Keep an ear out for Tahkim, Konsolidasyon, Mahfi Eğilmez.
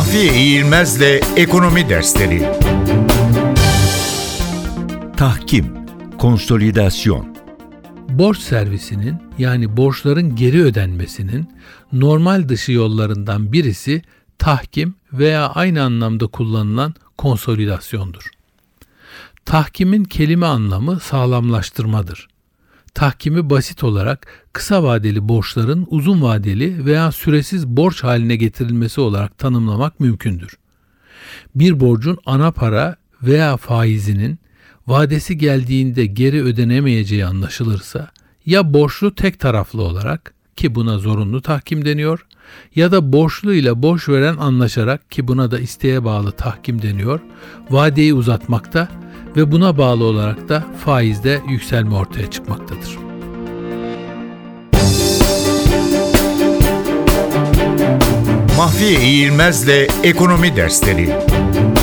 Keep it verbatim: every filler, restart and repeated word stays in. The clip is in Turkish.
Mahfi Eğilmez'le ekonomi dersleri. Tahkim, konsolidasyon. Borç servisinin, yani borçların geri ödenmesinin normal dışı yollarından birisi tahkim veya aynı anlamda kullanılan konsolidasyondur. Tahkimin kelime anlamı sağlamlaştırmadır. Tahkimi basit olarak kısa vadeli borçların uzun vadeli veya süresiz borç haline getirilmesi olarak tanımlamak mümkündür. Bir borcun ana para veya faizinin vadesi geldiğinde geri ödenemeyeceği anlaşılırsa ya borçlu tek taraflı olarak, ki buna zorunlu tahkim deniyor, ya da borçlu ile borç veren anlaşarak, ki buna da isteğe bağlı tahkim deniyor, vadeyi uzatmakta ve buna bağlı olarak da faizde yükselme ortaya çıkmaktadır. Mahfi Eğilmez'le ekonomi dersleri.